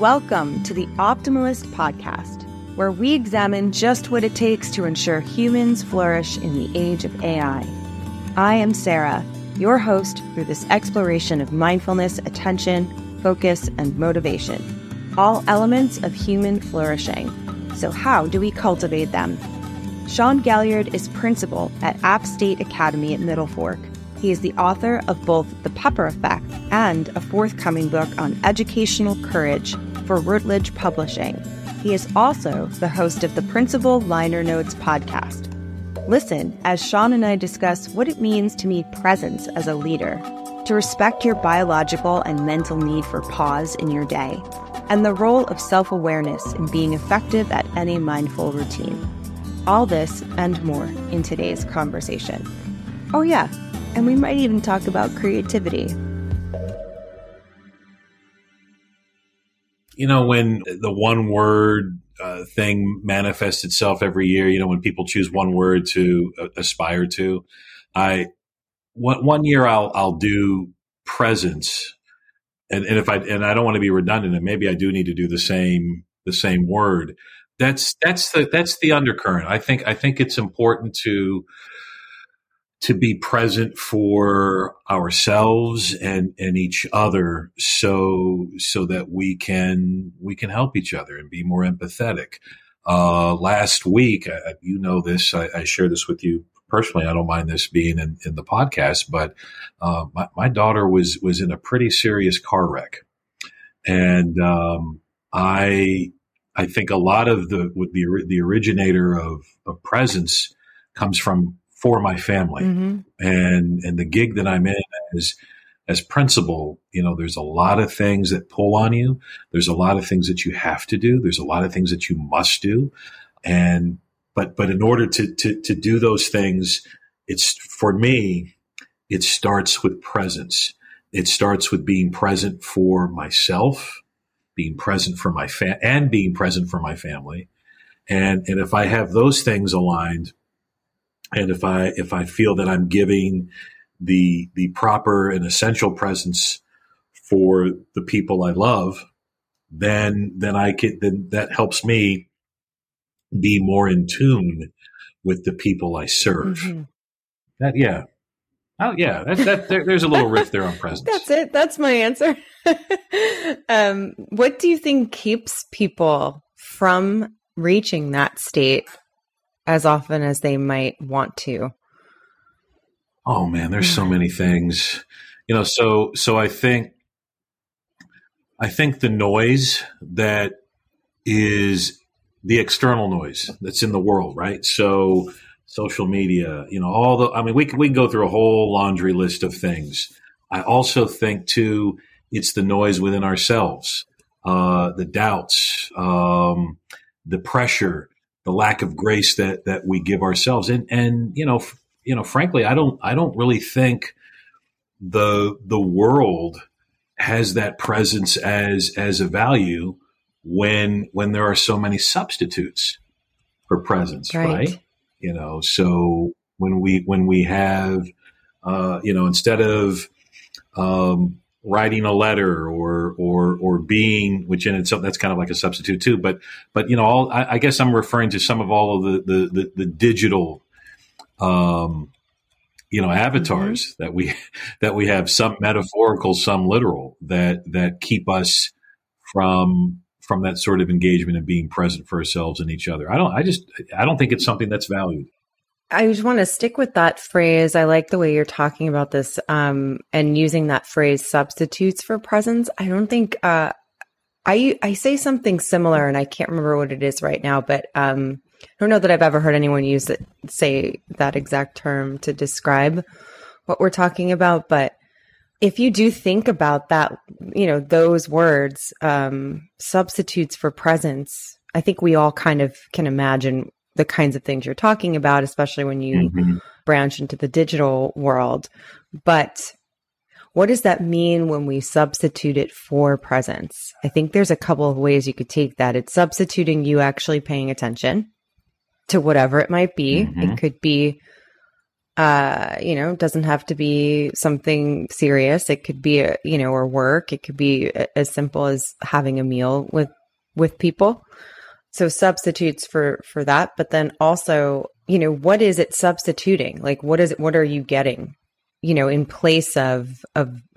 Welcome to the Optimalist Podcast, where we examine just what it takes to ensure humans flourish in the age of AI. I am Sarah, your host through this exploration of mindfulness, attention, focus, and motivation, all elements of human flourishing. So how do we cultivate them? Sean Gaillard is principal at App State Academy at Middle Fork. He is the author of both The Pepper Effect and a forthcoming book on educational courage for Routledge Publishing. He is also the host of the Principal Liner Notes podcast. Listen as Sean and I discuss what it means to meet presence as a leader, to respect your biological and mental need for pause in your day, and the role of self-awareness in being effective at any mindful routine. All this and more in today's conversation. Oh yeah, and we might even talk about creativity. You know, when the one word thing manifests itself every year, you know, when people choose one word to aspire to, one year I'll do presence. And if I don't want to be redundant, and maybe I do need to do the same word. That's the undercurrent. I think it's important to be present for ourselves and each other so that we can help each other and be more empathetic. Last week, I share this with you personally. I don't mind this being in the podcast, but my daughter was in a pretty serious car wreck. And I think a lot of the originator of presence comes from for my family. Mm-hmm. And the gig that I'm in as principal, you know, there's a lot of things that pull on you. There's a lot of things that you have to do. There's a lot of things that you must do. And, but in order to do those things, it starts with presence. It starts with being present for myself, being present for my family. And if I have those things aligned, and if I feel that I'm giving the proper and essential presence for the people I love, then that helps me be more in tune with the people I serve. Mm-hmm. There's a little riff there on presence. That's it. That's my answer. What do you think keeps people from reaching that state as often as they might want to? Oh man, there's so many things, you know, so I think the noise that is the external noise that's in the world, right? So social media, you know, we can go through a whole laundry list of things. I also think too, it's the noise within ourselves, the doubts, the pressure, the lack of grace that we give ourselves. And, you know, frankly, I don't really think the world has that presence as a value when there are so many substitutes for presence, right? You know, so when we have, you know, instead of, writing a letter or being, which in itself, that's kind of like a substitute too. But, you know, I guess I'm referring to some of all of the digital, you know, avatars mm-hmm. that we have, some metaphorical, some literal, that keep us from that sort of engagement and being present for ourselves and each other. I don't think it's something that's valued. I just want to stick with that phrase. I like the way you're talking about this and using that phrase, substitutes for presence. I don't think I say something similar, and I can't remember what it is right now, but I don't know that I've ever heard anyone use it, say that exact term to describe what we're talking about. But if you do think about that, you know, those words, substitutes for presence, I think we all kind of can imagine the kinds of things you're talking about, especially when you mm-hmm. branch into the digital world. But what does that mean when we substitute it for presence? I think there's a couple of ways you could take that. It's substituting you actually paying attention to whatever it might be. Mm-hmm. It could be doesn't have to be something serious. It could be, or work. It could be as simple as having a meal with people. So substitutes for that. But then also, what is it substituting? Like, what are you getting, in place of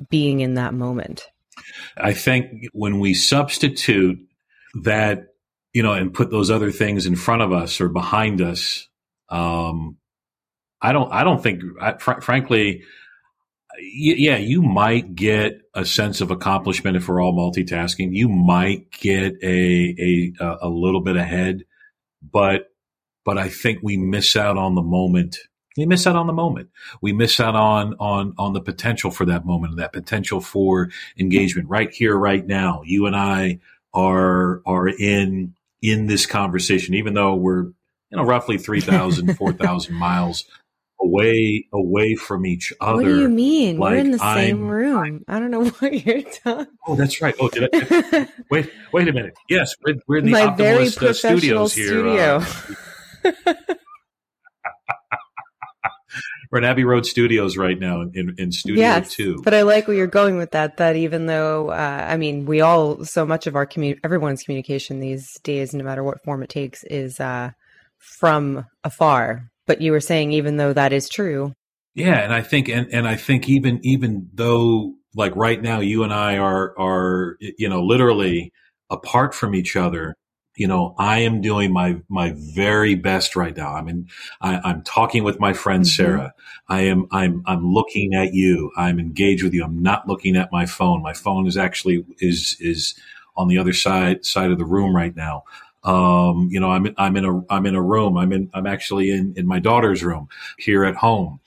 being in that moment? I think when we substitute that, and put those other things in front of us or behind us, I don't think, frankly, you might get a sense of accomplishment if we're all multitasking. You might get a little bit ahead, but I think we miss out on the moment. We miss out on the moment. We miss out on the potential for that moment, that potential for engagement right here, right now. You and I are in this conversation, even though we're, roughly 3,000, 4,000 miles away from each other. What do you mean? Like, we're in the same room. I don't know what you're talking. Oh, that's right. Oh, did I? Wait a minute. Yes, we're in the Optimalist Studios here. We're in Abbey Road Studios right now in Studio 2. But I like where you're going with that. That even though we all, so much of our everyone's communication these days, no matter what form it takes, is from afar. But you were saying, even though that is true. Yeah. And I think, even though, like right now, you and I are, literally apart from each other, I am doing my very best right now. I'm talking with my friend, mm-hmm. Sarah. I'm looking at you. I'm engaged with you. I'm not looking at my phone. My phone is actually, is on the other side of the room right now. I'm actually in my daughter's room here at home.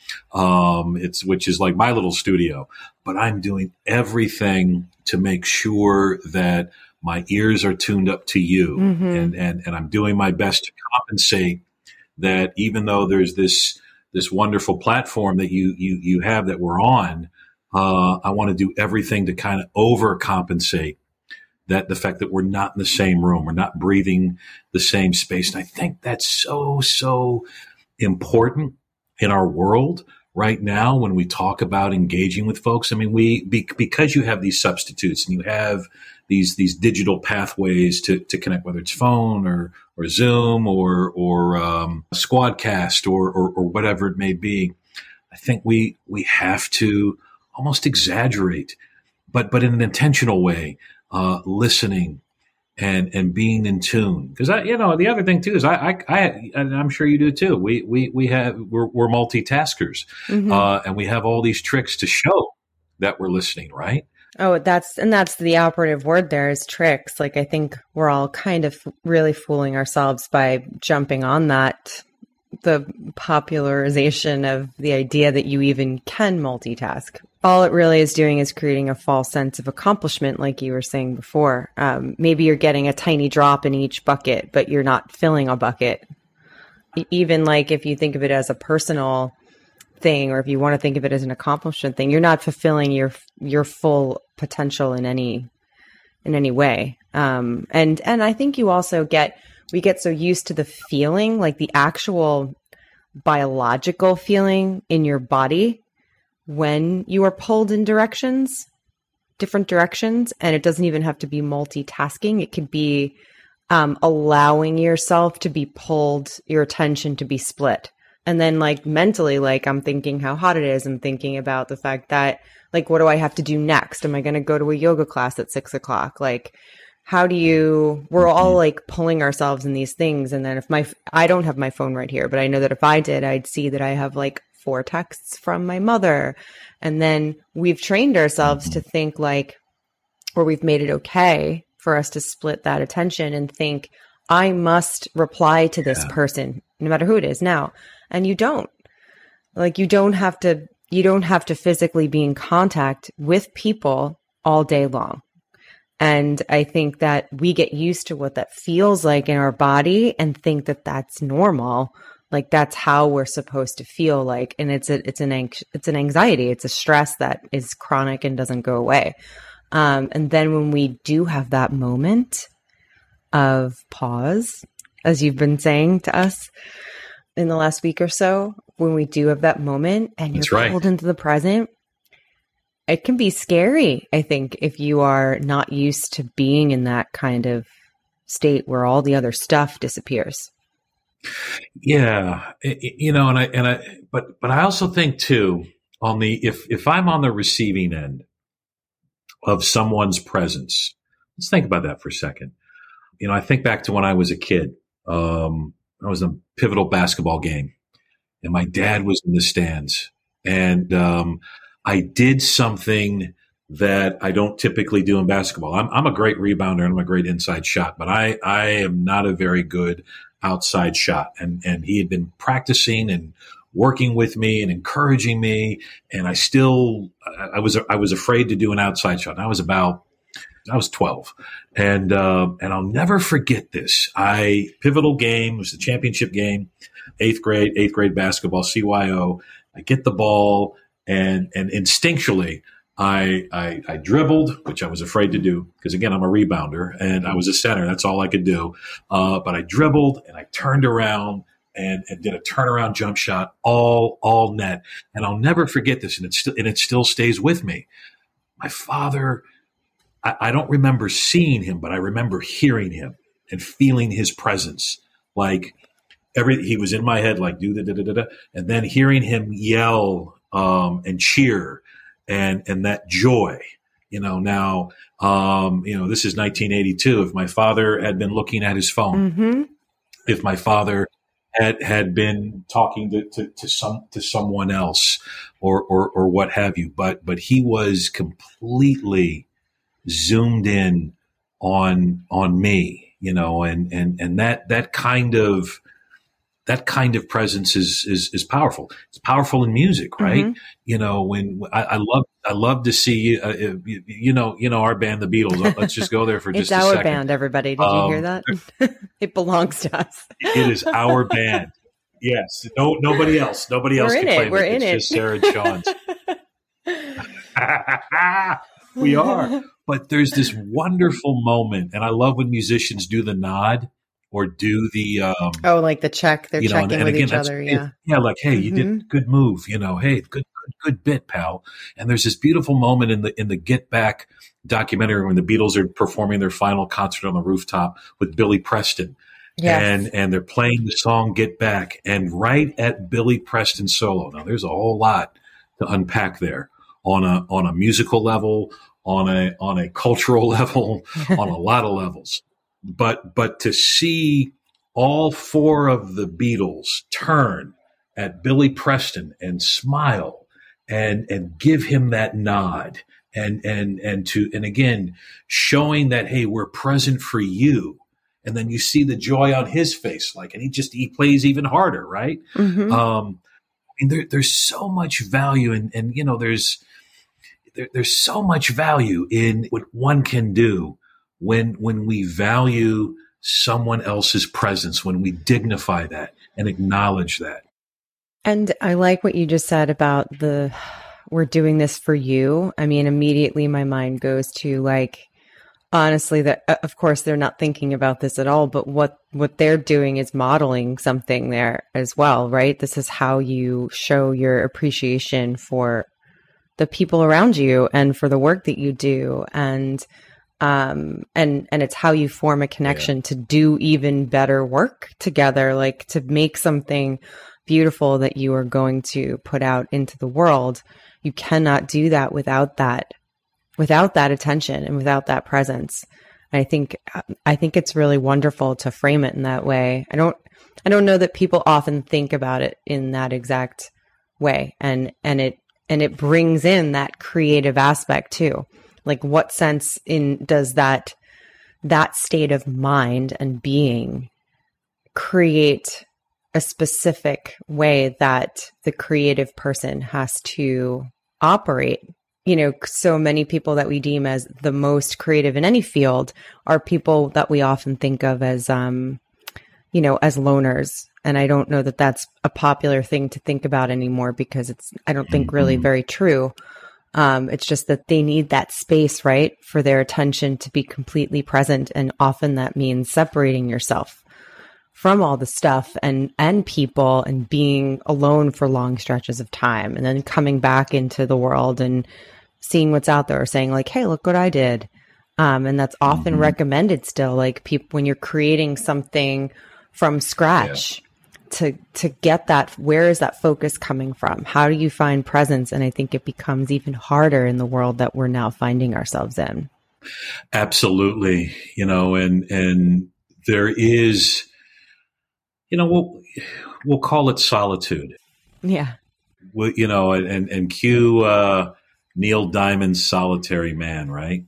Which is like my little studio, but I'm doing everything to make sure that my ears are tuned up to you. Mm-hmm. And I'm doing my best to compensate that, even though there's this wonderful platform that you have that we're on, I want to do everything to kind of overcompensate that the fact that we're not in the same room, we're not breathing the same space. And I think that's so important in our world right now when we talk about engaging with folks. I mean, because you have these substitutes and you have these digital pathways to connect, whether it's phone or Zoom or Squadcast or whatever it may be. I think we have to almost exaggerate, but in an intentional way. Listening and being in tune, because the other thing too is I and I'm sure you do too. We're multitaskers, mm-hmm. And we have all these tricks to show that we're listening, right? Oh, that's the operative word there is tricks. Like, I think we're all kind of really fooling ourselves by jumping on that, the popularization of the idea that you even can multitask. All it really is doing is creating a false sense of accomplishment, like you were saying before. Maybe you're getting a tiny drop in each bucket, but you're not filling a bucket. Even like if you think of it as a personal thing, or if you want to think of it as an accomplishment thing, you're not fulfilling your full potential in any way. And I think you also we get so used to the feeling, like the actual biological feeling in your body, when you are pulled in different directions, and it doesn't even have to be multitasking. It could be allowing yourself to be pulled, your attention to be split. And then like mentally, like I'm thinking how hot it is. I'm thinking about the fact that like, what do I have to do next? Am I going to go to a yoga class at 6:00? Like, we're all like pulling ourselves in these things. And then I don't have my phone right here, but I know that if I did, I'd see that I have like 4 texts from my mother. And then we've trained ourselves to think like, or we've made it okay for us to split that attention and think, I must reply to this person, no matter who it is now. And you don't. Like, you don't have to physically be in contact with people all day long. And I think that we get used to what that feels like in our body and think that that's normal. Like, that's how we're supposed to feel like, and it's an anxiety. It's a stress that is chronic and doesn't go away. And then when we do have that moment of pause, as you've been saying to us, in the last week or so, when we do have that moment and you're pulled into the present, it can be scary, I think, if you are not used to being in that kind of state where all the other stuff disappears. Yeah. But I also think too, on the, if I'm on the receiving end of someone's presence, let's think about that for a second. You know, I think back to when I was a kid, I was in a pivotal basketball game and my dad was in the stands, and I did something that I don't typically do in basketball. I'm a great rebounder and I'm a great inside shot, but I am not a very good outside shot. And he had been practicing and working with me and encouraging me. And I still, I was afraid to do an outside shot. And I was 12. And I'll never forget this. Pivotal game, it was the championship game, eighth grade basketball, CYO. I get the ball and instinctually I dribbled, which I was afraid to do because, again, I'm a rebounder and I was a center. That's all I could do. But I dribbled and I turned around and did a turnaround jump shot, all net. And I'll never forget this. And it still stays with me. My father, I don't remember seeing him, but I remember hearing him and feeling his presence. Like he was in my head, like do the da da da da, and then hearing him yell and cheer. And that joy, you know, now, this is 1982. If my father had been looking at his phone, mm-hmm. if my father had been talking to someone else or what have you, but he was completely zoomed in on me, you know, and that kind of presence is powerful. It's powerful in music, right? Mm-hmm. You know, when I love to see, our band, the Beatles, let's just go there for just a second. It's our band, everybody. Did you hear that? It belongs to us. It is our band. Yes. No, nobody else can play it. We're in it. It's just Sarah and Sean's. We are. But there's this wonderful moment. And I love when musicians do the nod. Or do the like the check, they're checking with each other, yeah, like, hey, you did good move, hey, good bit, pal. And there's this beautiful moment in the Get Back documentary when the Beatles are performing their final concert on the rooftop with Billy Preston, and they're playing the song Get Back, and right at Billy Preston's solo. Now, there's a whole lot to unpack there on a musical level, on a cultural level, on a lot of levels. But to see all four of the Beatles turn at Billy Preston and smile and give him that nod and again, showing that, hey, we're present for you. And then you see the joy on his face, like, and he plays even harder. Right. Mm-hmm. There's so much value and there's so much value in what one can do when we value someone else's presence, when we dignify that and acknowledge that. And I like what you just said about we're doing this for you. I mean, immediately my mind goes to, like, honestly, that of course they're not thinking about this at all, but what they're doing is modeling something there as well, right? This is how you show your appreciation for the people around you and for the work that you do. And it's how you form a connection to do even better work together, like to make something beautiful that you are going to put out into the world. You cannot do that without that attention and without that presence. And I think it's really wonderful to frame it in that way. I don't know that people often think about it in that exact way. And it brings in that creative aspect too. Like, what sense does that state of mind and being create a specific way that the creative person has to operate? You know, so many people that we deem as the most creative in any field are people that we often think of as, as loners. And I don't know that that's a popular thing to think about anymore because I don't think really very true. It's just that they need that space, right, for their attention to be completely present. And often that means separating yourself from all the stuff and people and being alone for long stretches of time, and then coming back into the world and seeing what's out there, saying like, hey, look what I did. And that's often recommended still, like people, when you're creating something from scratch, to get that, where is that focus coming from? How do you find presence? And I think it becomes even harder in the world that we're now finding ourselves in. Absolutely. You know, and there is, you know, we'll call it solitude. Yeah. We, you know, and cue Neil Diamond's Solitary Man, right?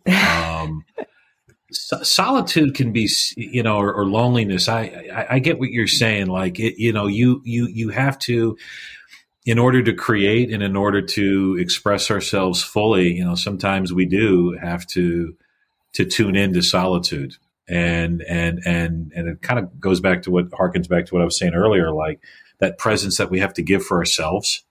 Solitude can be, you know, or loneliness. I get what you're saying. Like, it, you know, you have to, in order to create and in order to express ourselves fully, you know, sometimes we do have to tune into solitude. And it kind of goes back to what harkens back to what I was saying earlier, like that presence that we have to give for ourselves.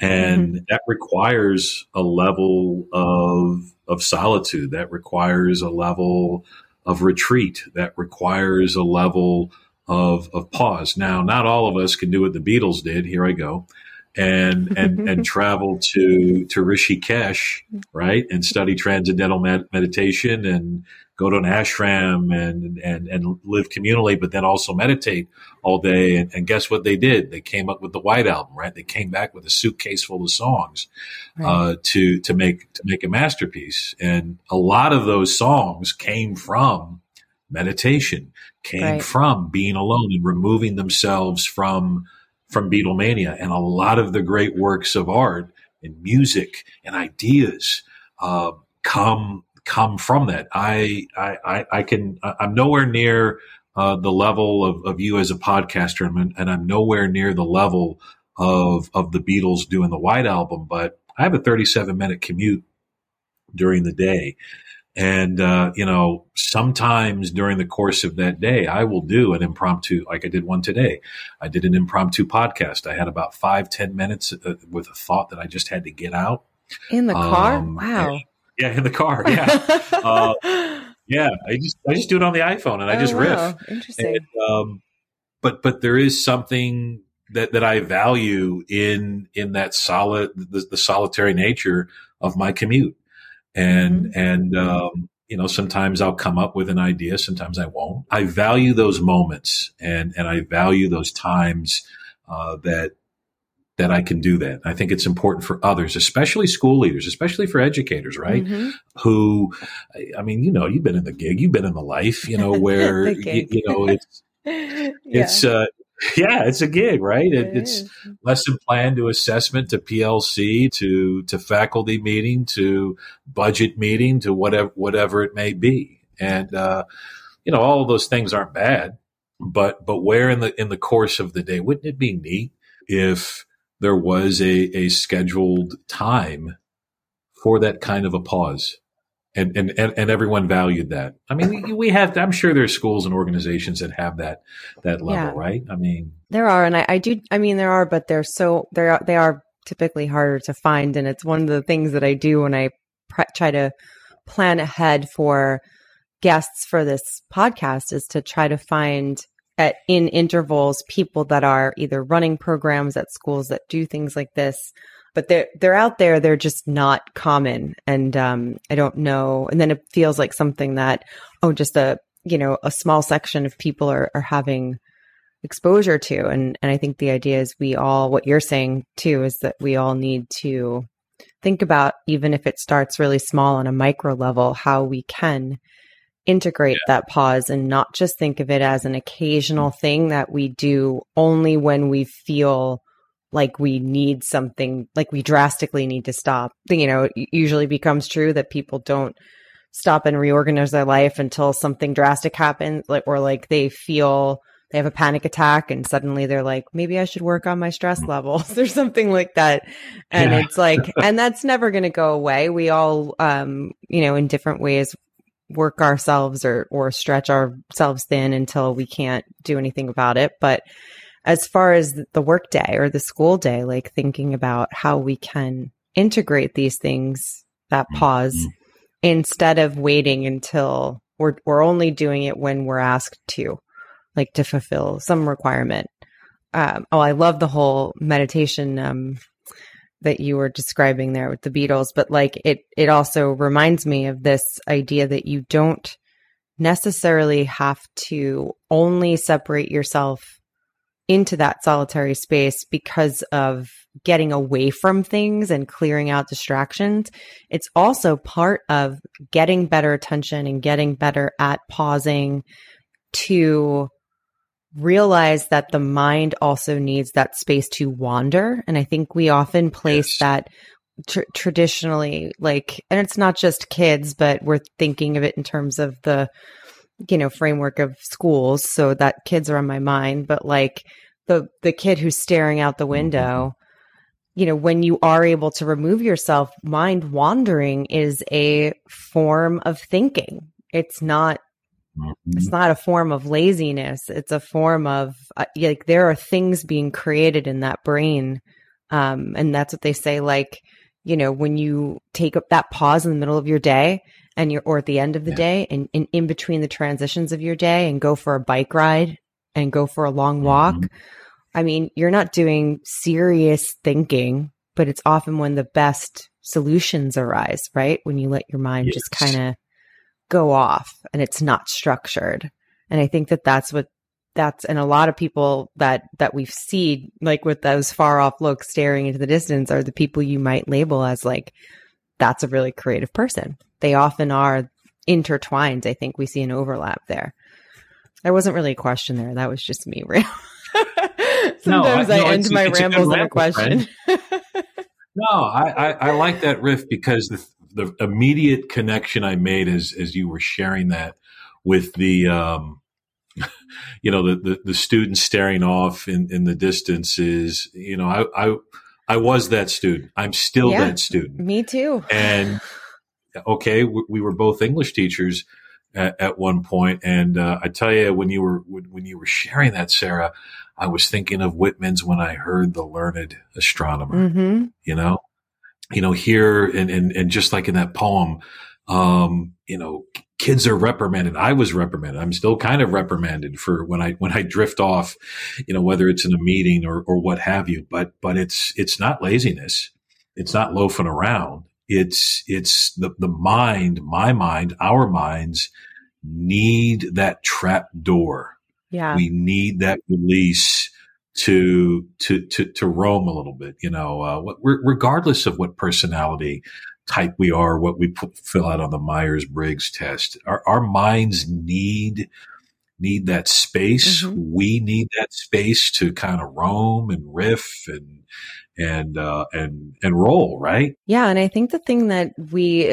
And that requires a level of solitude. That requires a level of retreat. That requires a level of pause. Now, not all of us can do what the Beatles did. Here I go. And travel to Rishikesh, right? And study transcendental meditation and go to an ashram and live communally, but then also meditate all day. And guess what they did? They came up with the White Album, right? They came back with a suitcase full of songs, to make a masterpiece. And a lot of those songs came from meditation, from being alone and removing themselves from Beatlemania. And a lot of the great works of art and music and ideas come from that. I'm nowhere near the level of you as a podcaster, and I'm nowhere near the level of the Beatles doing the White Album, but I have a 37-minute commute during the day. And, you know, sometimes during the course of that day, I will do an impromptu, like I did one today. I did an impromptu podcast. I had about 5-10 minutes with a thought that I just had to get out. In the car? Wow. Yeah, in the car. Yeah. Yeah. I just do it on the iPhone and I just riff. Interesting. And, but there is something that I value in that the solitary nature of my commute. And you know, sometimes I'll come up with an idea. Sometimes I won't. I value those moments and I value those times, that I can do that. I think it's important for others, especially school leaders, especially for educators, right? Who, I mean, you know, you've been in the gig, you've been in the life, you know, where, you know, it's a gig, right? It's lesson plan to assessment to PLC to faculty meeting to budget meeting to whatever it may be, and you know all of those things aren't bad, but where in the course of the day wouldn't it be neat if there was a scheduled time for that kind of a pause? And everyone valued that. I mean, we have, I'm sure there's schools and organizations that have that level, right? I mean, there are, and I do, I mean, there are, but they're so, they are typically harder to find. And it's one of the things that I do when I try to plan ahead for guests for this podcast is to try to find in intervals, people that are either running programs at schools that do things like this. But they're out there. They're just not common, and I don't know. And then it feels like something that just a small section of people are having exposure to. And I think the idea is we all, what you're saying too, is that we all need to think about, even if it starts really small on a micro level, how we can integrate that pause and not just think of it as an occasional thing that we do only when we feel like we need something, like we drastically need to stop. You know, it usually becomes true that people don't stop and reorganize their life until something drastic happens, or they feel they have a panic attack and suddenly they're like, maybe I should work on my stress levels or something like that. And it's like, and that's never going to go away. We all, you know, in different ways work ourselves or stretch ourselves thin until we can't do anything about it. But as far as the work day or the school day, like thinking about how we can integrate these things, that pause, instead of waiting until we're only doing it when we're asked to. like to fulfill some requirement. I love the whole meditation that you were describing there with the Beatles, but like it also reminds me of this idea that you don't necessarily have to only separate yourself into that solitary space because of getting away from things and clearing out distractions. It's also part of getting better attention and getting better at pausing to realize that the mind also needs that space to wander. And I think we often place that traditionally, like, and it's not just kids, but we're thinking of it in terms of the, you know, framework of schools. So that kids are on my mind, but like the kid who's staring out the window, you know, when you are able to remove yourself, mind wandering is a form of thinking. It's not a form of laziness. It's a form of like there are things being created in that brain. And that's what they say, like, you know, when you take up that pause in the middle of your day and you're, or at the end of the day and in between the transitions of your day and go for a bike ride and go for a long walk. I mean, you're not doing serious thinking, but it's often when the best solutions arise, right? When you let your mind just kind of go off and it's not structured. And I think that that's and a lot of people that we've seen, like with those far off looks staring into the distance, are the people you might label as like, that's a really creative person. They often are intertwined. I think we see an overlap there. There wasn't really a question there. That was just me. Sometimes I end my rambles in a question. I like that riff because the immediate connection I made as you were sharing that with the, you know, the student staring off in the distance is, you know, I was that student. I'm still that student. Me too. And okay, we were both English teachers at one point. And I tell you, when you were sharing that, Sarah, I was thinking of Whitman's When I Heard the Learned Astronomer, you know, here and just like in that poem, you know, kids are reprimanded. I was reprimanded. I'm still kind of reprimanded for when I drift off, you know, whether it's in a meeting or what have you, but it's not laziness. It's not loafing around. It's the mind, my mind, our minds need that trap door. Yeah. We need that release to roam a little bit, you know, regardless of what personality type we are, what we fill out on the Myers-Briggs test, our minds need that space. Mm-hmm. We need that space to kind of roam and riff and roll, right? Yeah. And I think the thing that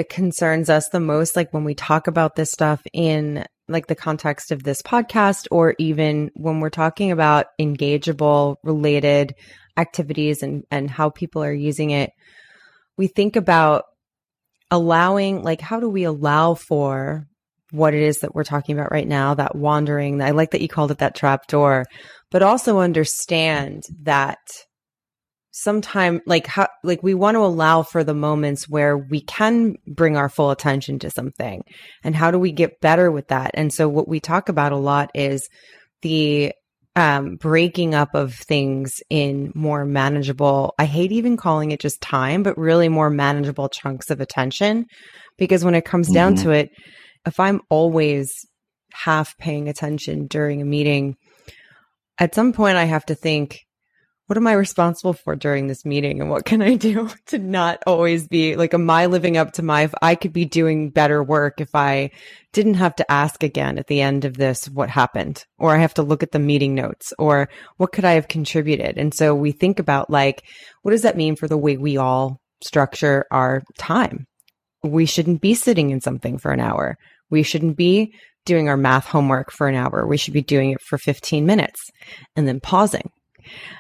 concerns us the most, like when we talk about this stuff in like the context of this podcast, or even when we're talking about engageable related activities and how people are using it, we think about allowing, like, how do we allow for what it is that we're talking about right now, that wandering. I like that you called it that trap door, but also understand that sometimes, like, how, like, we want to allow for the moments where we can bring our full attention to something, and how do we get better with that? And so what we talk about a lot is the breaking up of things in more manageable, I hate even calling it just time, but really more manageable chunks of attention. Because when it comes down to it, if I'm always half paying attention during a meeting, at some point I have to think, what am I responsible for during this meeting? And what can I do to not always be like, am I living up to I could be doing better work if I didn't have to ask again at the end of this, what happened? Or I have to look at the meeting notes, or what could I have contributed? And so we think about, like, what does that mean for the way we all structure our time? We shouldn't be sitting in something for an hour. We shouldn't be doing our math homework for an hour. We should be doing it for 15 minutes and then pausing.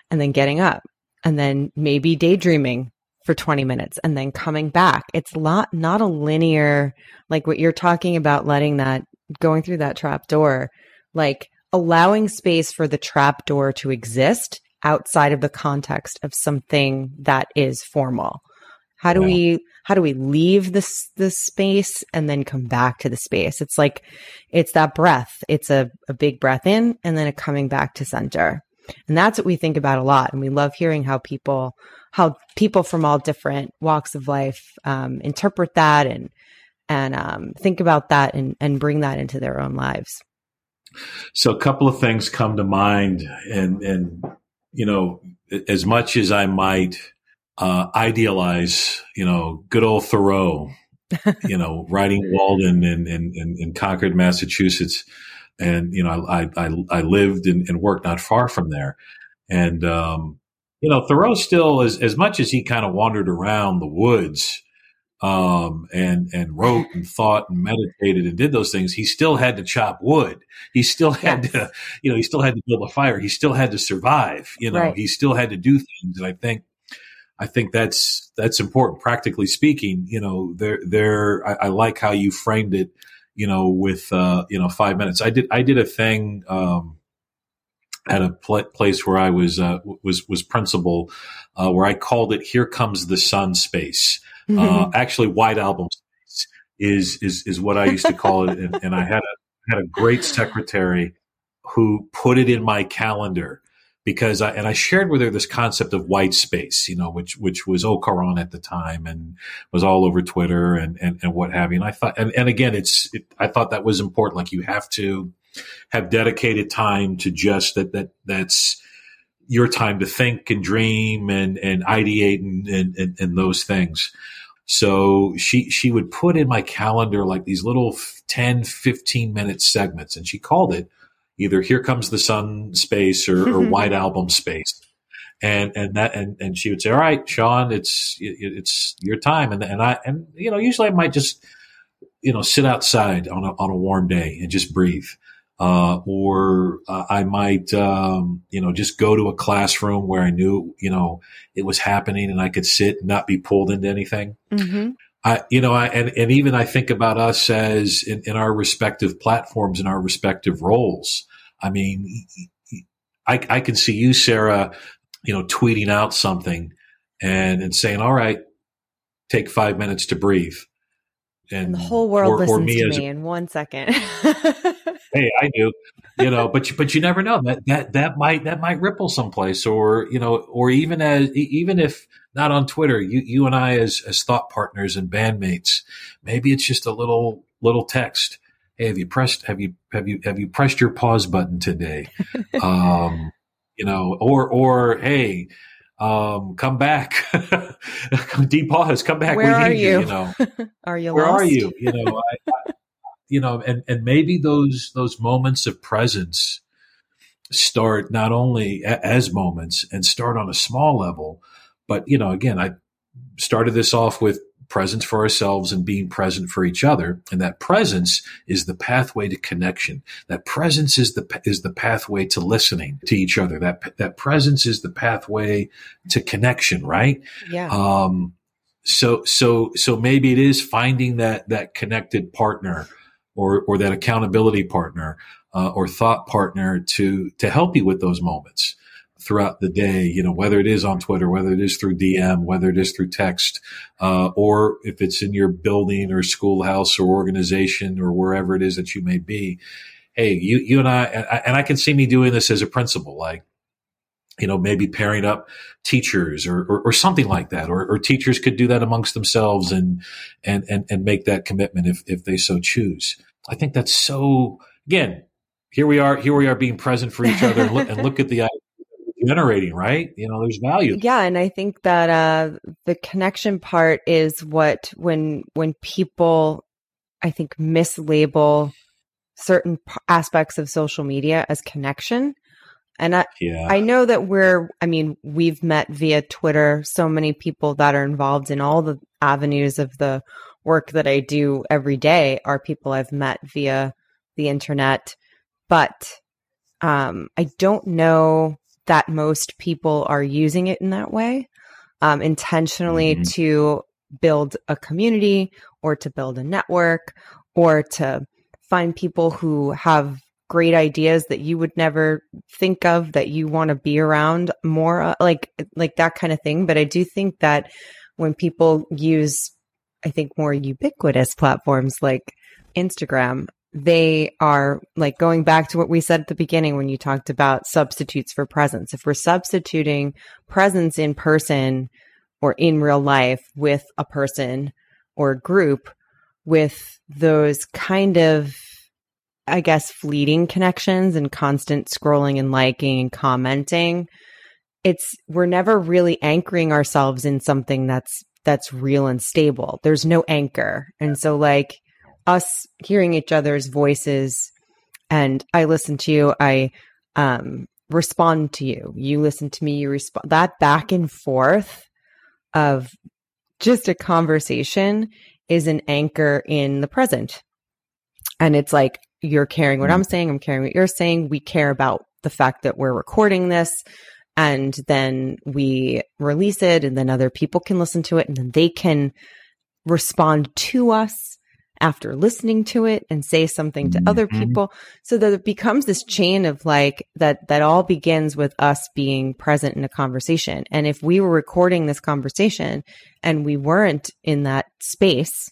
And then getting up, and then maybe daydreaming for 20 minutes and then coming back. It's not a linear, like what you're talking about, letting that, going through that trap door, like allowing space for the trap door to exist outside of the context of something that is formal. How do we leave this space and then come back to the space? It's like, it's that breath. It's a big breath in and then a coming back to center. And that's what we think about a lot. And we love hearing how people from all different walks of life interpret that and think about that and bring that into their own lives. So a couple of things come to mind, and you know, as much as I might idealize, you know, good old Thoreau, you know, writing Walden in Concord, Massachusetts, and you know, I lived and worked not far from there, and you know, Thoreau still, as much as he kind of wandered around the woods, and wrote and thought and meditated and did those things, he still had to chop wood. He still had to, you know, he still had to build a fire. He still had to survive, you know, right. He still had to do things. And I think that's important. Practically speaking, you know, I like how you framed it, you know, with, you know, 5 minutes. I did a thing, at a place where I was principal, where I called it "Here Comes the Sun" space. Mm-hmm. Actually, White Album space is what I used to call it, and I had a great secretary who put it in my calendar because I shared with her this concept of white space, you know, which was au courant at the time and was all over Twitter and what have you. And I thought, and again, I thought that was important. Like, you have to have dedicated time to just that's your time to think and dream and ideate and those things. So she would put in my calendar like these little 10, 15-minute segments, and she called it either "Here Comes the Sun" space or "White Album" space. And she would say, "All right, Sean, it's your time." And you know, usually I might just, you know, sit outside on a warm day and just breathe. Or I might, you know, just go to a classroom where I knew, you know, it was happening and I could sit and not be pulled into anything. Mm-hmm. And even I think about us as in our respective platforms and our respective roles. I mean, I can see you, Sarah, you know, tweeting out something and saying, "All right, take 5 minutes to breathe." And the whole world listens to me in 1 second. Hey, I do, you know, but you never know that might ripple someplace, or, you know, or even if not on Twitter, you and I as thought partners and bandmates, maybe it's just a little text. Hey, have you pressed your pause button today? You know, or, hey, come back, depause, come back. Where are you? You know, are you? Where lost? Are you? You know, you know, and maybe those moments of presence start not only as moments and start on a small level, but, you know, again, I started this off with presence for ourselves and being present for each other. And that presence is the pathway to connection. That presence is the pathway to listening to each other. That presence is the pathway to connection, right? Yeah. So maybe it is finding that connected partner, or that accountability partner, or thought partner to help you with those moments throughout the day, you know, whether it is on Twitter, whether it is through DM, whether it is through text, or if it's in your building or schoolhouse or organization or wherever it is that you may be. Hey, you and I, and I can see me doing this as a principal, like, you know, maybe pairing up teachers or something like that, or teachers could do that amongst themselves and make that commitment if they so choose. I think that's so, again, here we are being present for each other and look at the idea of generating, right? You know, there's value. Yeah. And I think that, the connection part is what, when people, I think, mislabel certain aspects of social media as connection. And I know that we've met via Twitter, so many people that are involved in all the avenues of the work that I do every day are people I've met via the internet. But I don't know that most people are using it in that way, intentionally, mm-hmm. to build a community or to build a network or to find people who have great ideas that you would never think of, that you want to be around more, like that kind of thing. But I do think that when people use, I think, more ubiquitous platforms like Instagram, they are like going back to what we said at the beginning when you talked about substitutes for presence. If we're substituting presence in person or in real life with a person or a group with those kind of, I guess, fleeting connections and constant scrolling and liking and commenting, we're never really anchoring ourselves in something that's real and stable. There's no anchor. And so like us hearing each other's voices, and I listen to you, I respond to you, you listen to me, you respond, that back and forth of just a conversation is an anchor in the present. And it's like, you're carrying what I'm saying, I'm carrying what you're saying. We care about the fact that we're recording this, and then we release it, and then other people can listen to it, and then they can respond to us after listening to it and say something to other people, so that it becomes this chain of like that all begins with us being present in a conversation. And if we were recording this conversation and we weren't in that space,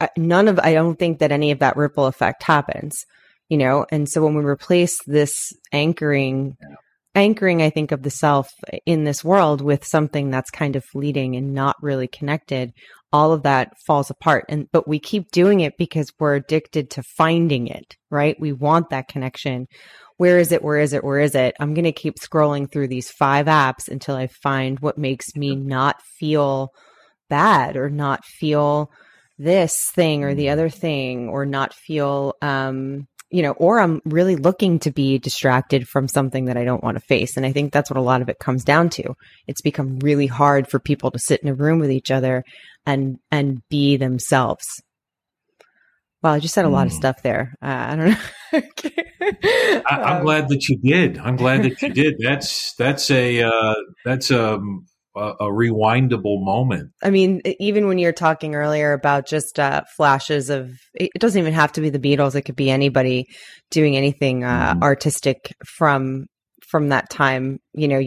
I don't think that any of that ripple effect happens, you know? And so when we replace this anchoring, I think, of the self in this world with something that's kind of fleeting and not really connected, all of that falls apart. But we keep doing it because we're addicted to finding it, right? We want that connection. Where is it? Where is it? Where is it? I'm going to keep scrolling through these 5 apps until I find what makes me not feel bad or not feel this thing or the other thing, or not feel, or I'm really looking to be distracted from something that I don't want to face. And I think that's what a lot of it comes down to. It's become really hard for people to sit in a room with each other and be themselves. Wow, I just said a lot of stuff there. I don't know. I'm glad that you did. That's a rewindable moment. I mean, even when you were talking earlier about just flashes of, it doesn't even have to be the Beatles. It could be anybody doing anything artistic from that time. You know,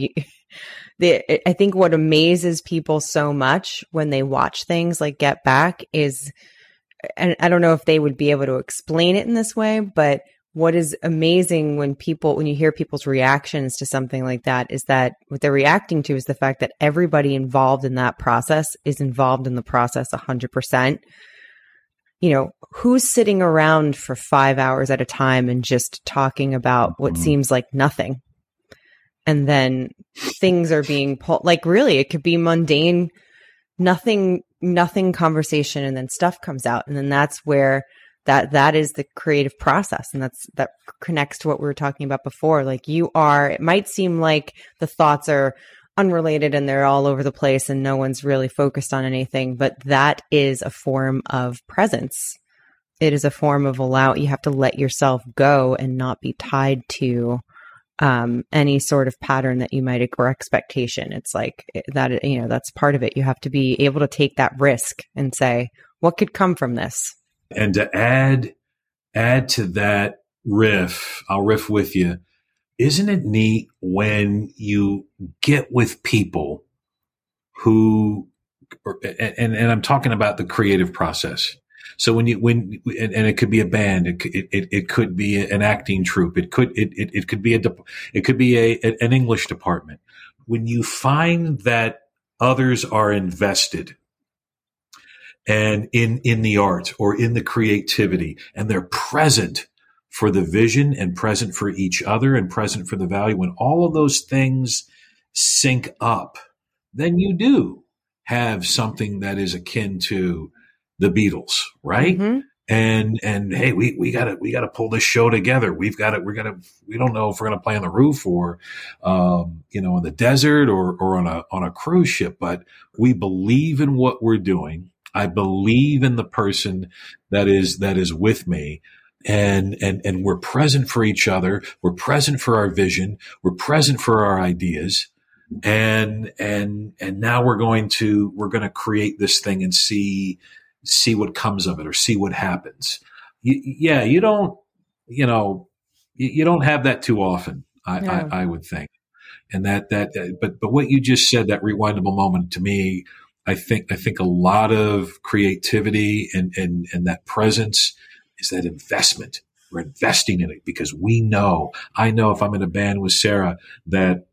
I think what amazes people so much when they watch things like Get Back is, and I don't know if they would be able to explain it in this way, but what is amazing when you hear people's reactions to something like that is that what they're reacting to is the fact that everybody involved in that process is involved in the process 100%. You know, who's sitting around for 5 hours at a time and just talking about what seems like nothing? And then things are being pulled, like really, it could be mundane, nothing conversation, and then stuff comes out. And then that's where that is the creative process. And that connects to what we were talking about before. Like it might seem like the thoughts are unrelated and they're all over the place and no one's really focused on anything, but that is a form of presence. It is a form of you have to let yourself go and not be tied to any sort of pattern that you might, or expectation. It's like that, you know, that's part of it. You have to be able to take that risk and say, what could come from this? And to add to that riff, I'll riff with you. Isn't it neat when you get with people who, and I'm talking about the creative process. So when it could be a band, it could be an acting troupe, it could be an English department. When you find that others are invested and in the art or in the creativity, and they're present for the vision and present for each other and present for the value, when all of those things sync up, then you do have something that is akin to the Beatles, right? Mm-hmm. And hey, we gotta pull this show together. We don't know if we're gonna play on the roof or, in the desert or on a cruise ship, but we believe in what we're doing. I believe in the person that is with me, and we're present for each other. We're present for our vision. We're present for our ideas. And now we're going to create this thing and see what comes of it, or see what happens. You don't have that too often. I would think. And but what you just said, that rewindable moment, to me I think a lot of creativity and that presence is that investment. We're investing in it because we know, I know if I'm in a band with Sarah that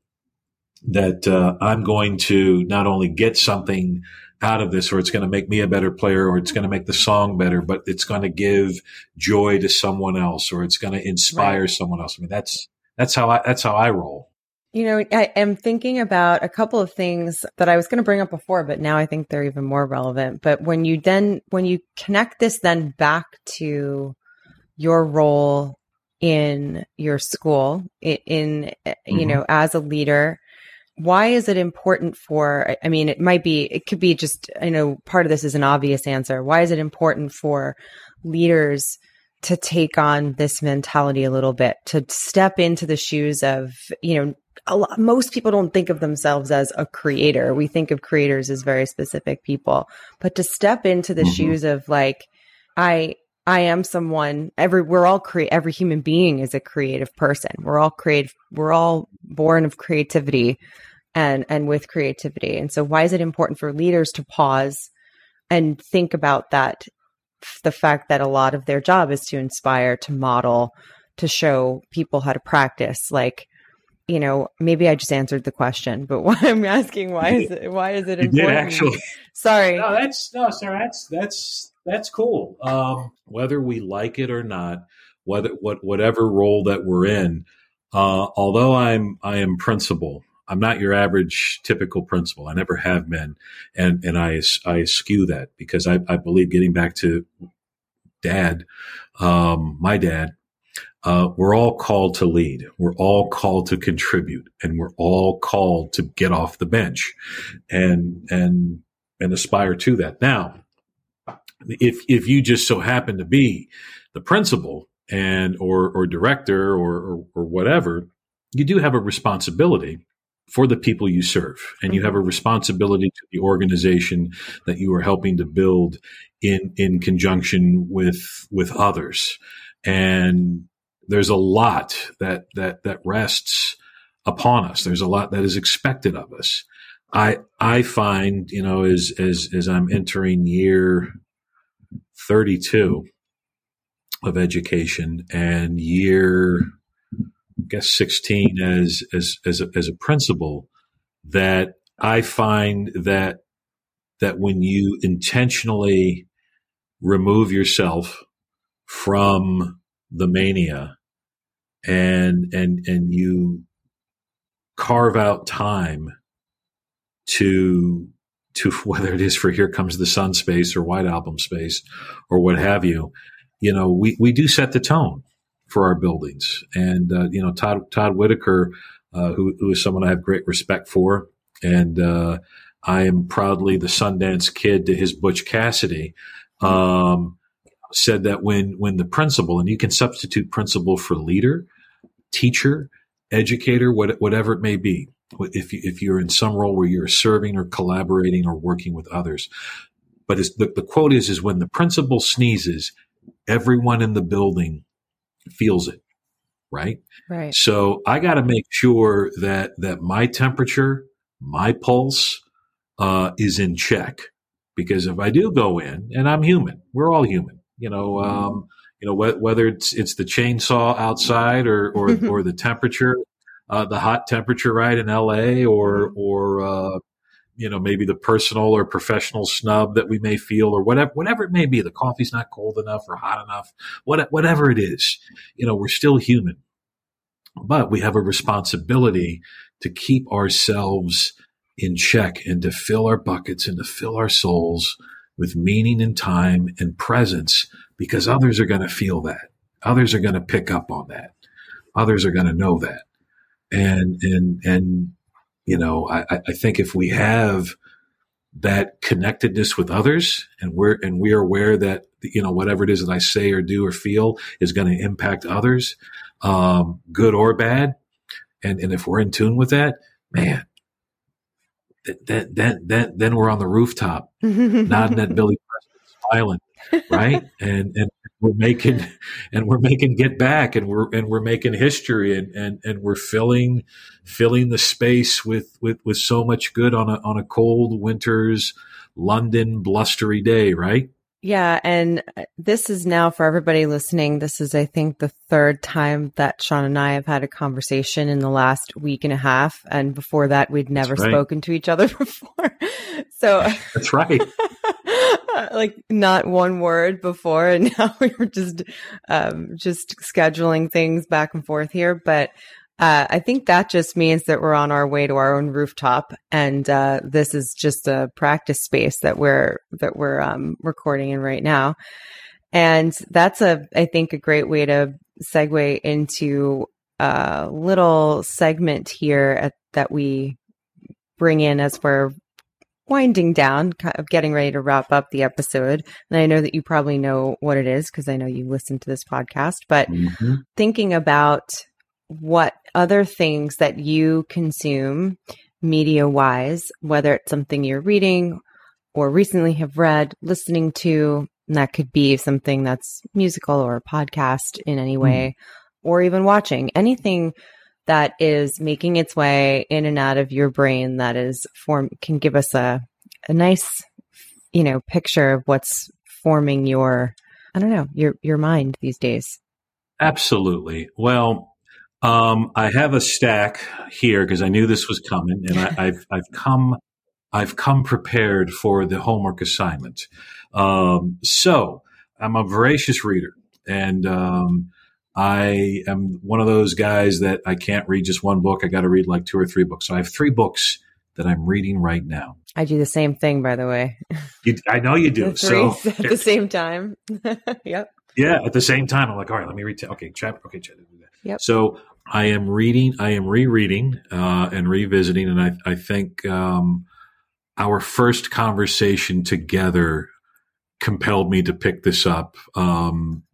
I'm going to not only get something out of this, or it's going to make me a better player, or it's going to make the song better, but it's going to give joy to someone else, or it's going to inspire someone else. I mean, that's how I roll. You know, I am thinking about a couple of things that I was going to bring up before, but now I think they're even more relevant. But when you connect this then back to your role in your school, you know, as a leader, why is it important for, I mean, it could be just, I know part of this is an obvious answer. Why is it important for leaders to take on this mentality a little bit, to step into the shoes of, you know, most people don't think of themselves as a creator. We think of creators as very specific people, but to step into the shoes of like, I am someone, every human being is a creative person. We're all creative. We're all born of creativity and with creativity. And so why is it important for leaders to pause and think about that, the fact that a lot of their job is to inspire, to model, to show people how to practice? Like, you know, maybe I just answered the question, but what I'm asking, why is it important? You did, actually. Sorry. No, Sarah, that's cool. Whether we like it or not, whatever role that we're in, although I am principal, I'm not your average typical principal. I never have been. And I eschew that because I believe, getting back to dad, my dad, we're all called to lead. We're all called to contribute, and we're all called to get off the bench and aspire to that. Now, if you just so happen to be the principal and or director or whatever, you do have a responsibility for the people you serve, and you have a responsibility to the organization that you are helping to build in conjunction with others. And there's a lot that rests upon us. There's a lot that is expected of us. I find, you know, as I'm entering year 32 of education and year, I guess, 16 as a principal, that I find that when you intentionally remove yourself from the mania and you carve out time to whether it is for Here Comes the Sun space or White Album space or what have you, you know, we do set the tone for our buildings. And, you know, Todd Whitaker, who is someone I have great respect for. And, I am proudly the Sundance Kid to his Butch Cassidy, said that when the principal, and you can substitute principal for leader, teacher, educator, whatever it may be, if you're in some role where you're serving or collaborating or working with others. But the quote is when the principal sneezes, everyone in the building feels it, right? Right. So I got to make sure that my temperature, my pulse, is in check, because if I do go in, and I'm human, we're all human, you know, whether it's the chainsaw outside or the temperature, the hot temperature, right, in LA, or you know, maybe the personal or professional snub that we may feel, or whatever it may be, the coffee's not cold enough or hot enough, whatever it is, you know, we're still human, but we have a responsibility to keep ourselves in check and to fill our buckets and to fill our souls with meaning and time and presence, because others are going to feel that. Others are going to pick up on that. Others are going to know that. And, you know, I think if we have that connectedness with others, and we are aware that, you know, whatever it is that I say or do or feel is going to impact others, good or bad. And if we're in tune with that, man, then we're on the rooftop nodding at Billy Preston, smiling, right? And we're making Get Back, and we're making history, and we're filling the space with so much good on a cold winter's London blustery day, right? Yeah. And this is now for everybody listening. This is, I think, the third time that Sean and I have had a conversation in the last week and a half. And before that, we'd never spoken to each other before. So that's right. Like not one word before. And now we were just scheduling things back and forth here. But I think that just means that we're on our way to our own rooftop, and this is just a practice space that we're recording in right now, and that's I think a great way to segue into a little segment here that we bring in as we're winding down, kind of getting ready to wrap up the episode. And I know that you probably know what it is because I know you listen to this podcast, but thinking about what other things that you consume media-wise, whether it's something you're reading or recently have read, listening to, and that could be something that's musical or a podcast in any way, or even watching, anything that is making its way in and out of your brain that is can give us a nice, picture of what's forming your mind these days. Absolutely. Well, I have a stack here because I knew this was coming, and I've come prepared for the homework assignment. So I'm a voracious reader, and I am one of those guys that I can't read just one book. I got to read like two or three books. So I have three books that I'm reading right now. I do the same thing, by the way. I know you do. So at the same time. Yep. Yeah. At the same time, I'm like, all right, let me read. Okay. Yep. So I am rereading and revisiting. And I think our first conversation together compelled me to pick this up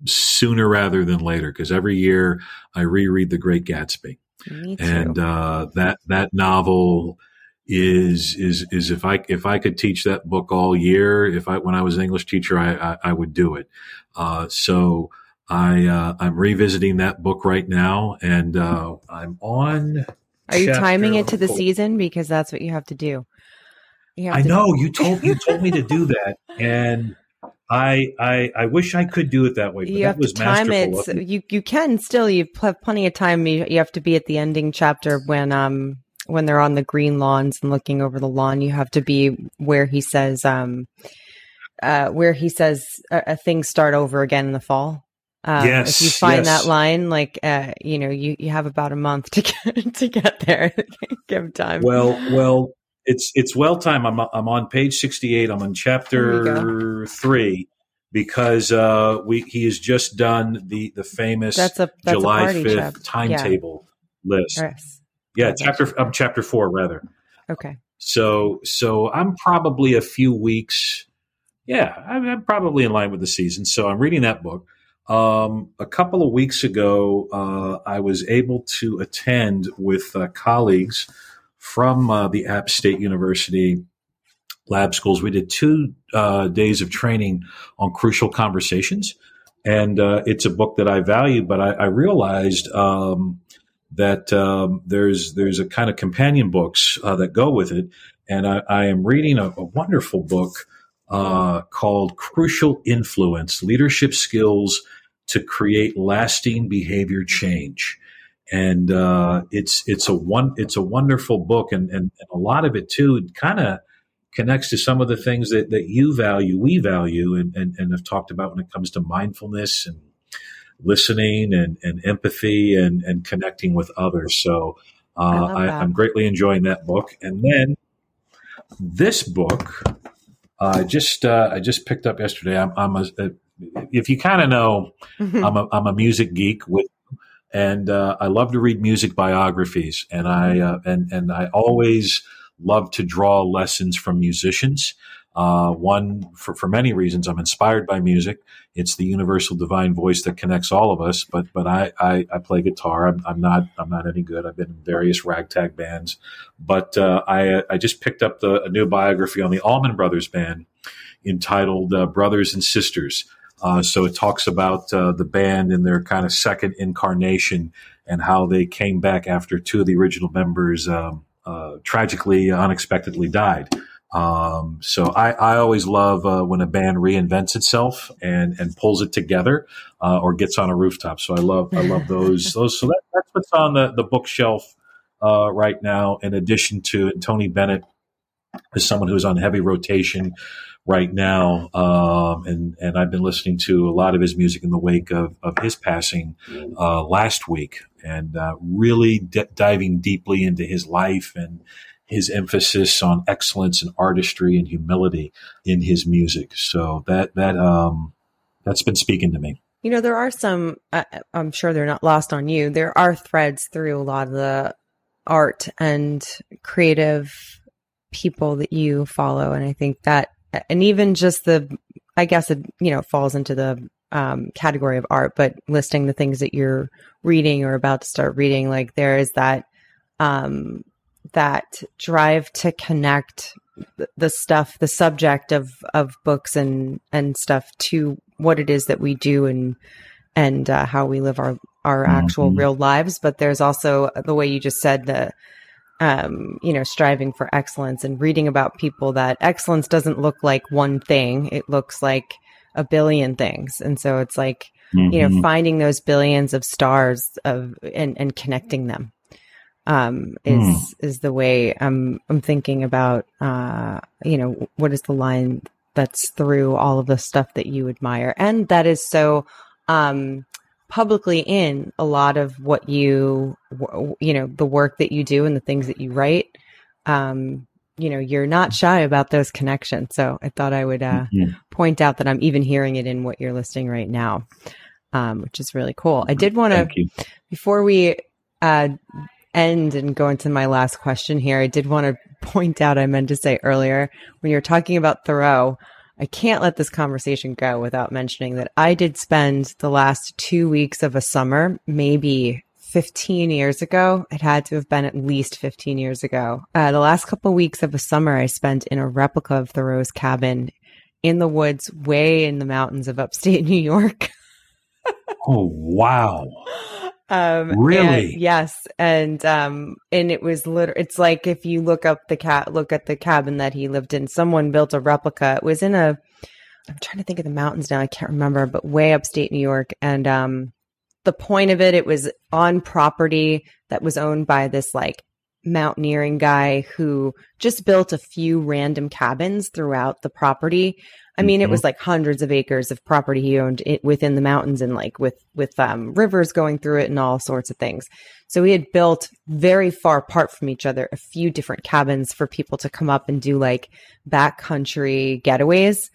sooner rather than later, because every year I reread The Great Gatsby. Me too. And that novel is if I could teach that book all year, when I was an English teacher, I would do it. So I'm revisiting that book right now, and I'm on. Are you timing it to the season? Because that's what you have to do. You told me to do that, and I wish I could do it that way, but that was masterful. You can still. You have plenty of time. You have to be at the ending chapter when they're on the green lawns and looking over the lawn. You have to be where he says things start over again in the fall. Yes, if you find that line, you have about a month to get there. Give time. Well, it's well time. I'm on page 68. I'm on chapter 3 because he has just done the famous July 5th timetable list. Yes. Yeah, chapter 4 rather. Okay. So I'm probably a few weeks. Yeah, I'm probably in line with the season. So I'm reading that book. A couple of weeks ago, I was able to attend with colleagues from the App State University lab schools. We did 2 days of training on Crucial Conversations, and it's a book that I value. But I realized that there's a kind of companion books that go with it, and I am reading a wonderful book called Crucial Influence: Leadership Skills to Create Lasting Behavior Change, and it's a wonderful book, and a lot of it too kind of connects to some of the things that you value, we value, and have talked about when it comes to mindfulness and listening and empathy and connecting with others. So I'm greatly enjoying that book. And then this book I just picked up yesterday. If you kind of know, I'm a music geek and I love to read music biographies, and I always love to draw lessons from musicians. One, for many reasons, I'm inspired by music. It's the universal divine voice that connects all of us. But I play guitar. I'm not any good. I've been in various ragtag bands, but I just picked up a new biography on the Allman Brothers band entitled Brothers and Sisters. So it talks about the band in their kind of second incarnation and how they came back after two of the original members tragically, unexpectedly died. So I always love when a band reinvents itself and pulls it together or gets on a rooftop. So I love those. So that's what's on the bookshelf right now. In addition to Tony Bennett is someone who's on heavy rotation right now. And I've been listening to a lot of his music in the wake of his passing last week, and really diving deeply into his life and his emphasis on excellence and artistry and humility in his music. So that's been speaking to me. You know, there are some, I'm sure they're not lost on you. There are threads through a lot of the art and creative people that you follow. And I think that, and even just it falls into the category of art, but listing the things that you're reading or about to start reading, like there is that, that drive to connect the stuff, the subject of books and stuff to what it is that we do and how we live our actual real lives. But there's also the way you just said striving for excellence and reading about people that excellence doesn't look like one thing. It looks like a billion things. And so it's like, finding those billions of stars and connecting them. Is the way I'm thinking about, what is the line that's through all of the stuff that you admire. And that is so publicly in a lot of what the work that you do and the things that you write, you're not shy about those connections. So I thought I would point out that I'm even hearing it in what you're listing right now, which is really cool. I did want to, before we end and go into my last question here, I did want to point out, I meant to say earlier, when you're talking about Thoreau, I can't let this conversation go without mentioning that I did spend the last 2 weeks of a summer, maybe 15 years ago. It had to have been at least 15 years ago. The last couple of weeks of a summer, I spent in a replica of Thoreau's cabin in the woods, way in the mountains of upstate New York. Oh, wow. Really? And, yes. And it was it's like, if you look at the cabin that he lived in, someone built a replica. It was in I'm trying to think of the mountains now. I can't remember, but way upstate New York. And, the point of it was on property that was owned by this like mountaineering guy who just built a few random cabins throughout the property. I mean, it was like hundreds of acres of property he owned within the mountains and like with rivers going through it and all sorts of things. So he had built very far apart from each other, a few different cabins for people to come up and do like backcountry getaways.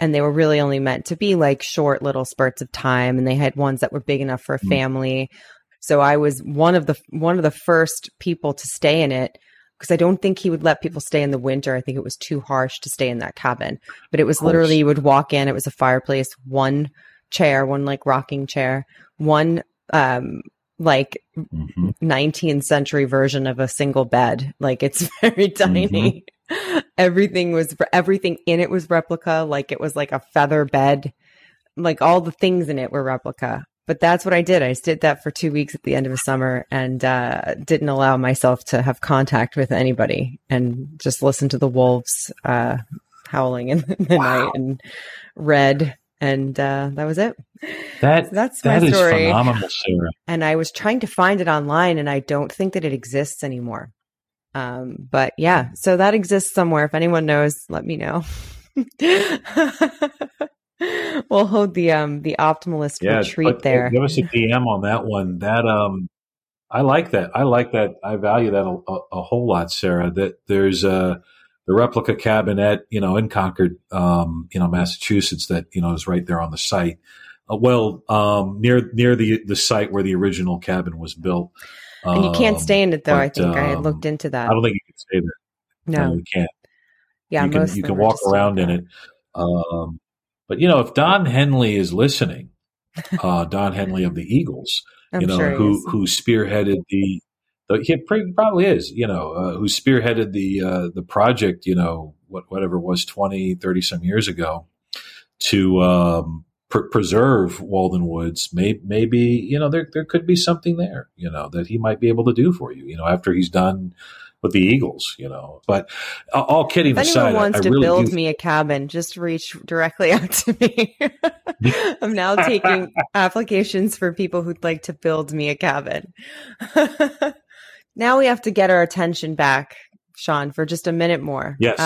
And they were really only meant to be like short little spurts of time. And they had ones that were big enough for a family. So I was one of the first people to stay in it, because I don't think he would let people stay in the winter. I think it was too harsh to stay in that cabin. But it was literally, you would walk in, it was a fireplace, one chair, one like rocking chair, one 19th century version of a single bed. Like it's very tiny. Mm-hmm. Everything in it was replica. Like it was like a feather bed, like all the things in it were replica. But that's what I did. I did that for 2 weeks at the end of the summer and didn't allow myself to have contact with anybody and just listened to the wolves howling in the night and read. And that was it. That's my story. That is phenomenal, Sarah. And I was trying to find it online, and I don't think that it exists anymore. But yeah, so that exists somewhere. If anyone knows, let me know. We'll hold the Optimalist retreat there. Give us a DM on that one. That I like that. I value that a whole lot, Sarah. That there's the replica cabin at in Concord, Massachusetts. That is right there on the site. Near the site where the original cabin was built. And you can't stay in it though. But, I think I had looked into that. I don't think you can stay there. No, you can't. Yeah, you can walk around in it. But, if Don Henley is listening, Don Henley of the Eagles, who spearheaded the project, whatever it was 20, 30 some years ago to preserve Walden Woods, maybe, there could be something there, that he might be able to do for you, after he's done with the Eagles, you know. But all kidding aside, if anyone wants to build me a cabin, just reach directly out to me. I'm now taking applications for people who'd like to build me a cabin. Now we have to get our attention back, Sean, for just a minute more. Yes.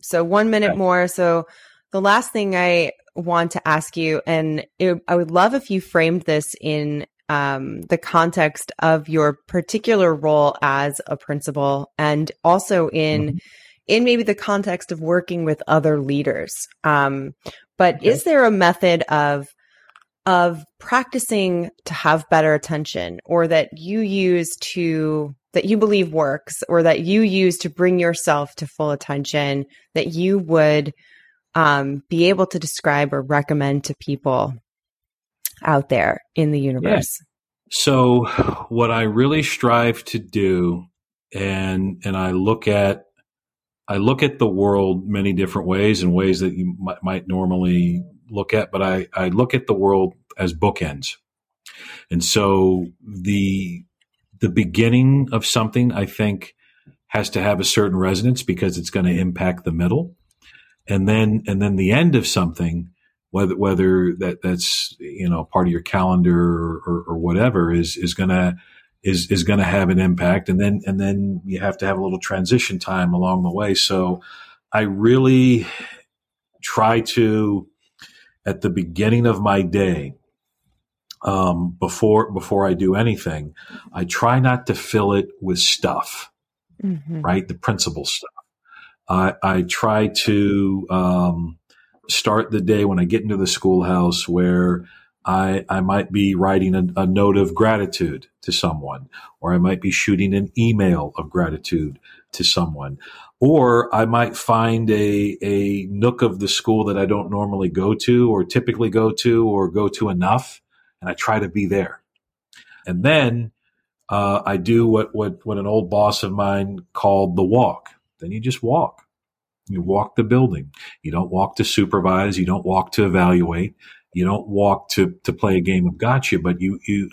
So 1 minute more. So the last thing I want to ask you, and I would love if you framed this in the context of your particular role as a principal, and also in maybe the context of working with other leaders. Is there a method of practicing to have better attention, or that you believe works, or that you use to bring yourself to full attention, that you would be able to describe or recommend to people out there in the universe? Yeah. So what I really strive to do, and I look at the world many different ways, in ways that you might normally look at, but I look at the world as bookends. And so the beginning of something, I think, has to have a certain resonance, because it's going to impact the middle. And then the end of something, whether that's, you know, part of your calendar or whatever, is going to have an impact. And then you have to have a little transition time along the way. So I really try to, at the beginning of my day, before I do anything, I try not to fill it with stuff, right? The principal stuff. I try to start the day when I get into the schoolhouse, where I might be writing a note of gratitude to someone, or I might be shooting an email of gratitude to someone, or I might find a nook of the school that I don't normally go to, or typically go to, or go to enough, and I try to be there. And then I do what an old boss of mine called the walk. Then you just walk. You walk the building. You don't walk to supervise. You don't walk to evaluate. You don't walk to play a game of gotcha. But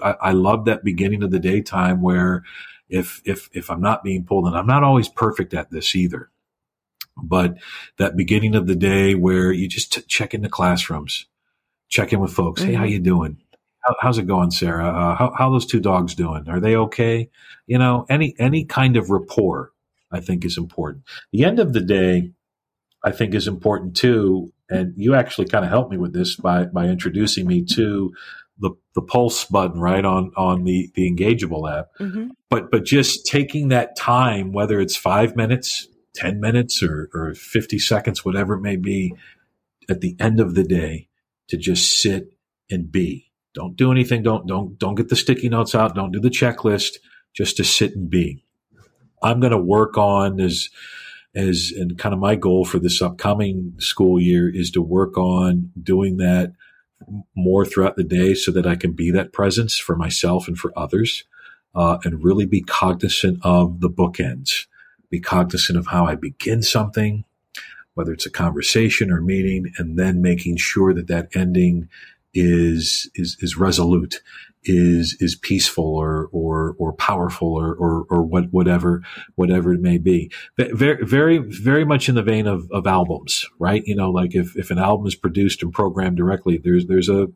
I love that beginning of the day time, where if I'm not being pulled in, I'm not always perfect at this either, but that beginning of the day where you just check in the classrooms, check in with folks. Hey, how you doing? How's it going, Sarah? How those two dogs doing? Are they okay? You know, any kind of rapport, I think, is important. The end of the day, I think, is important too. And you actually kind of helped me with this by introducing me to the pulse button, right, on the Engageable app. But just taking that time, whether it's 5 minutes, 10 minutes, or 50 seconds, whatever it may be, at the end of the day, to just sit and be. Don't do anything. Don't get the sticky notes out. Don't do the checklist. Just to sit and be. I'm going to work on and kind of my goal for this upcoming school year is to work on doing that more throughout the day, so that I can be that presence for myself and for others, and really be cognizant of the bookends, be cognizant of how I begin something, whether it's a conversation or meeting, and then making sure that ending is resolute, is peaceful or powerful or whatever it may be. Very, very, very much in the vein of albums, right? You know, like if an album is produced and programmed directly, there's a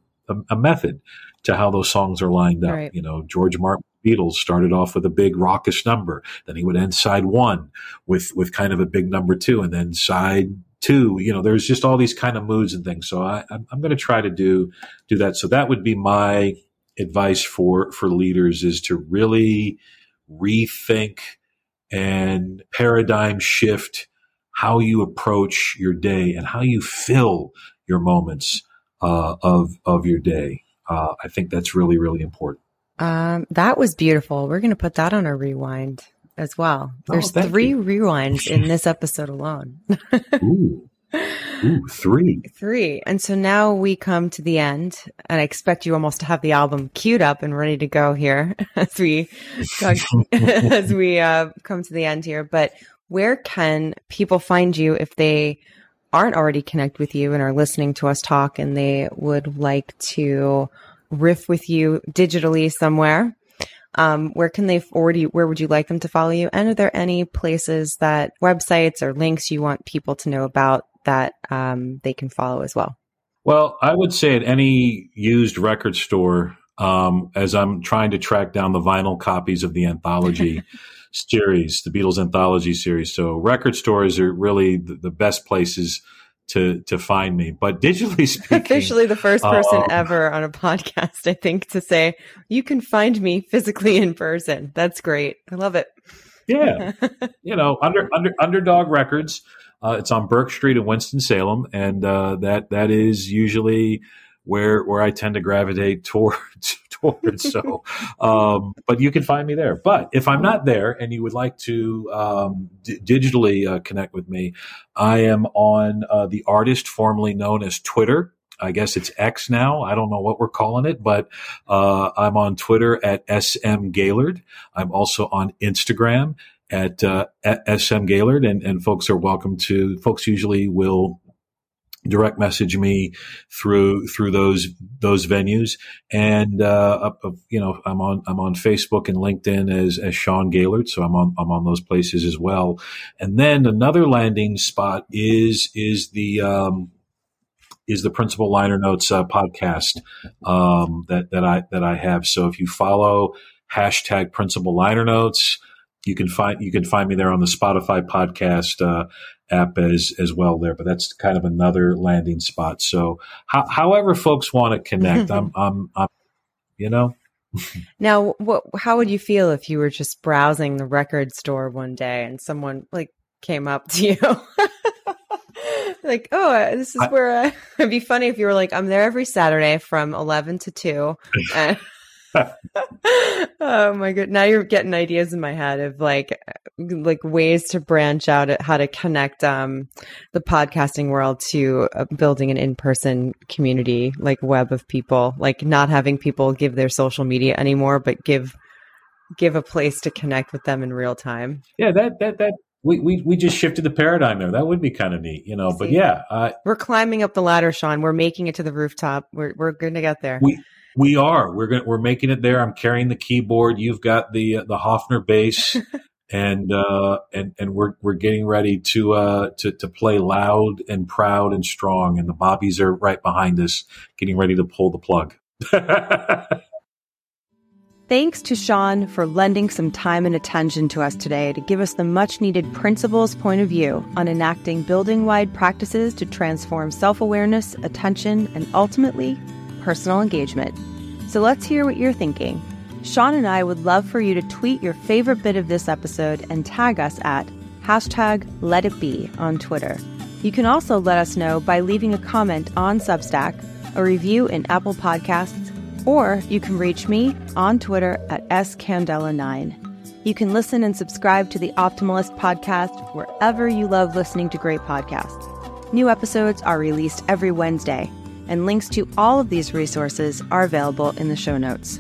method to how those songs are lined up. Right. You know, George Martin, Beatles, started off with a big raucous number. Then he would end side one with kind of a big number two, and then side two, you know, there's just all these kind of moods and things. So I'm going to try to do that. So that would be my advice for leaders, is to really rethink and paradigm shift how you approach your day and how you fill your moments of your day. I think that's really, really important. That was beautiful. We're going to put that on a rewind as well. There's three rewinds in this episode alone. Ooh, three. And so now we come to the end, and I expect you almost to have the album queued up and ready to go here as we come to the end here. But where can people find you if they aren't already connected with you and are listening to us talk, and they would like to riff with you digitally somewhere? Where would you like them to follow you? And are there any places that websites or links you want people to know about that they can follow as well? Well, I would say at any used record store, as I'm trying to track down the vinyl copies of the anthology series, the Beatles anthology series. So record stores are really the best places to find me. But digitally speaking, officially the first person ever on a podcast, I think, to say you can find me physically in person. That's great. I love it. Yeah. Underdog Records. It's on Burke Street in Winston-Salem, and that is usually where I tend to gravitate towards. So, but you can find me there. But if I'm not there, and you would like to digitally connect with me, I am on the artist formerly known as Twitter. I guess it's X now. I don't know what we're calling it, but I'm on Twitter at SM Gaillard. I'm also on Instagram at SM Gaillard, and folks are welcome to. Folks usually will direct message me through those venues, and I'm on Facebook and LinkedIn as Sean Gaillard, so I'm on those places as well. And then another landing spot is the Principal Liner Notes podcast that I have. So if you follow hashtag Principal Liner Notes, you can find me there on the Spotify podcast app as well there, but that's kind of another landing spot. So however folks want to connect, I'm Now, how would you feel if you were just browsing the record store one day and someone came up to you? This is where it'd be funny if you were like, I'm there every Saturday from 11 to 2. And oh my god, now you're getting ideas in my head of like ways to branch out at how to connect the podcasting world to building an in-person community, like web of people, like not having people give their social media anymore, but give a place to connect with them in real time. Yeah, that we just shifted the paradigm there. That would be kind of neat, See, but yeah, we're climbing up the ladder, Sean. We're making it to the rooftop. We're going to get there. We are. We're making it there. I'm carrying the keyboard. You've got the Hofner bass, and we're getting ready to play loud and proud and strong. And the Bobbies are right behind us, getting ready to pull the plug. Thanks to Sean for lending some time and attention to us today to give us the much needed principal's point of view on enacting building wide practices to transform self-awareness, attention, and ultimately personal engagement. So let's hear what you're thinking. Sean and I would love for you to tweet your favorite bit of this episode and tag us at #LetItBe on Twitter. You can also let us know by leaving a comment on Substack, a review in Apple Podcasts, or you can reach me on Twitter at @scandela9. You can listen and subscribe to the Optimalist Podcast wherever you love listening to great podcasts. New episodes are released every Wednesday, and links to all of these resources are available in the show notes.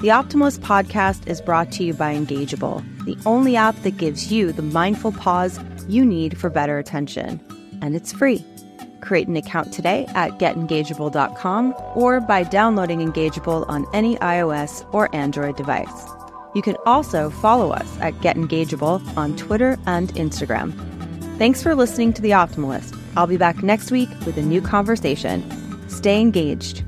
The Optimalist Podcast is brought to you by Engageable, the only app that gives you the mindful pause you need for better attention. And it's free. Create an account today at getengageable.com or by downloading Engageable on any iOS or Android device. You can also follow us at getengageable on Twitter and Instagram. Thanks for listening to The Optimalist. I'll be back next week with a new conversation. Stay engaged.